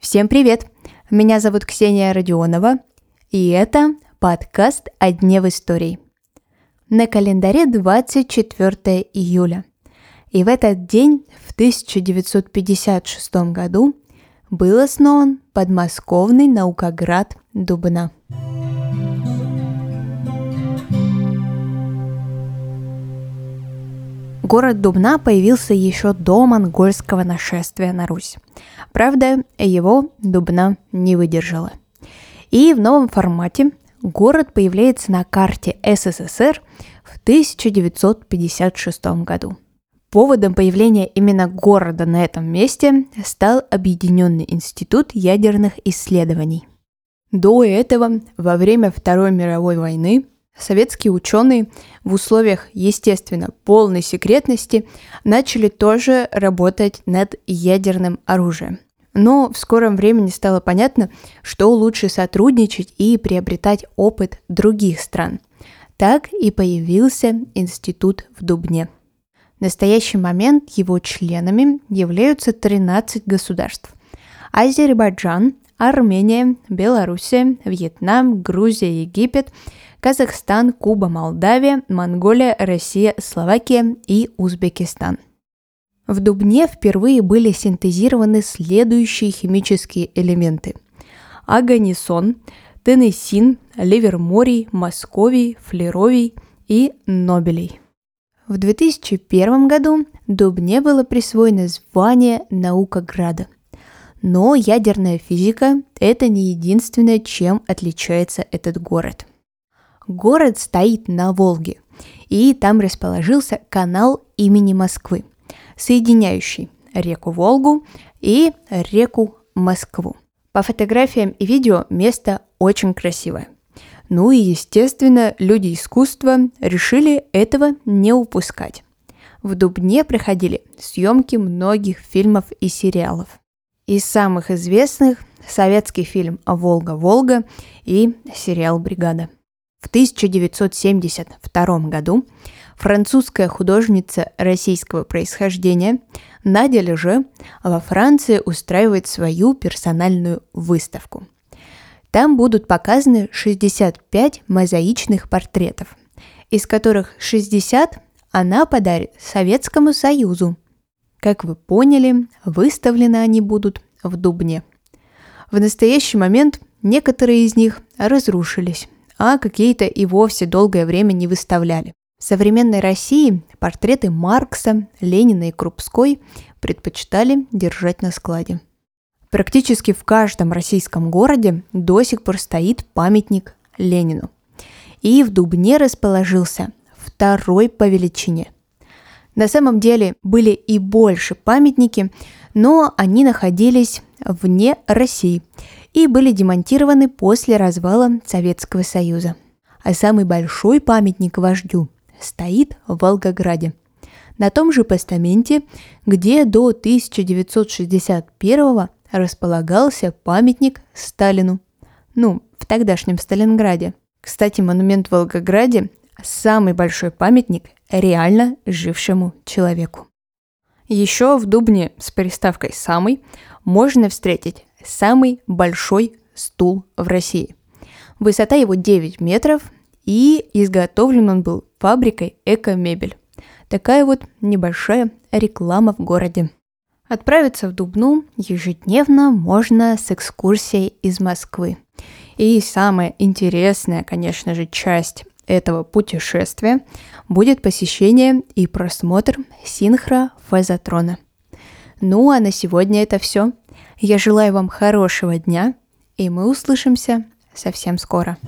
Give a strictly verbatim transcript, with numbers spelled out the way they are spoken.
Всем привет! Меня зовут Ксения Родионова, и это подкаст «О дне в истории». На календаре двадцать четвёртое июля, и в этот день в тысяча девятьсот пятьдесят шестом году был основан подмосковный наукоград Дубна. Город Дубна появился еще до монгольского нашествия на Русь. Правда, его Дубна не выдержала. И в новом формате город появляется на карте СССР в тысяча девятьсот пятьдесят шестом году. Поводом появления именно города на этом месте стал Объединённый институт ядерных исследований. До этого, во время Второй мировой войны, советские ученые в условиях, естественно, полной секретности начали тоже работать над ядерным оружием. Но в скором времени стало понятно, что лучше сотрудничать и приобретать опыт других стран. Так и появился институт в Дубне. В настоящий момент его членами являются тринадцать государств: Азербайджан, Армения, Белоруссия, Вьетнам, Грузия, Египет, Казахстан, Куба, Молдавия, Монголия, Россия, Словакия и Узбекистан. В Дубне впервые были синтезированы следующие химические элементы: агонисон, тенесин, ливерморий, московий, флеровий и нобелей. В две тысячи первом году Дубне было присвоено звание Наукограда. Но ядерная физика – это не единственное, чем отличается этот город. Город стоит на Волге, и там расположился канал имени Москвы, соединяющий реку Волгу и реку Москву. По фотографиям и видео место очень красивое. Ну и, естественно, люди искусства решили этого не упускать. В Дубне проходили съемки многих фильмов и сериалов. Из самых известных – советский фильм «Волга-Волга» и сериал «Бригада». В тысяча девятьсот семьдесят втором году французская художница российского происхождения Надя Леже во Франции устраивает свою персональную выставку. Там будут показаны шестьдесят пять мозаичных портретов, из которых шестьдесят она подарит Советскому Союзу. Как вы поняли, выставлены они будут в Дубне. В настоящий момент некоторые из них разрушились, а какие-то и вовсе долгое время не выставляли. В современной России портреты Маркса, Ленина и Крупской предпочитали держать на складе. Практически в каждом российском городе до сих пор стоит памятник Ленину. И в Дубне расположился второй по величине. На самом деле были и больше памятники, но они находились вне России и были демонтированы после развала Советского Союза. А самый большой памятник вождю стоит в Волгограде, на том же постаменте, где до тысяча девятьсот шестьдесят первого располагался памятник Сталину, ну, в тогдашнем Сталинграде. Кстати, монумент в Волгограде – самый большой памятник реально жившему человеку. Еще в Дубне с приставкой «самый» можно встретить самый большой стул в России. Высота его девять метров, и изготовлен он был фабрикой «Эко-мебель». Такая вот небольшая реклама в городе. Отправиться в Дубну ежедневно можно с экскурсией из Москвы. И самая интересная, конечно же, часть этого путешествия будет посещение и просмотр синхрофазотрона. Ну а на сегодня это все. Я желаю вам хорошего дня, и мы услышимся совсем скоро.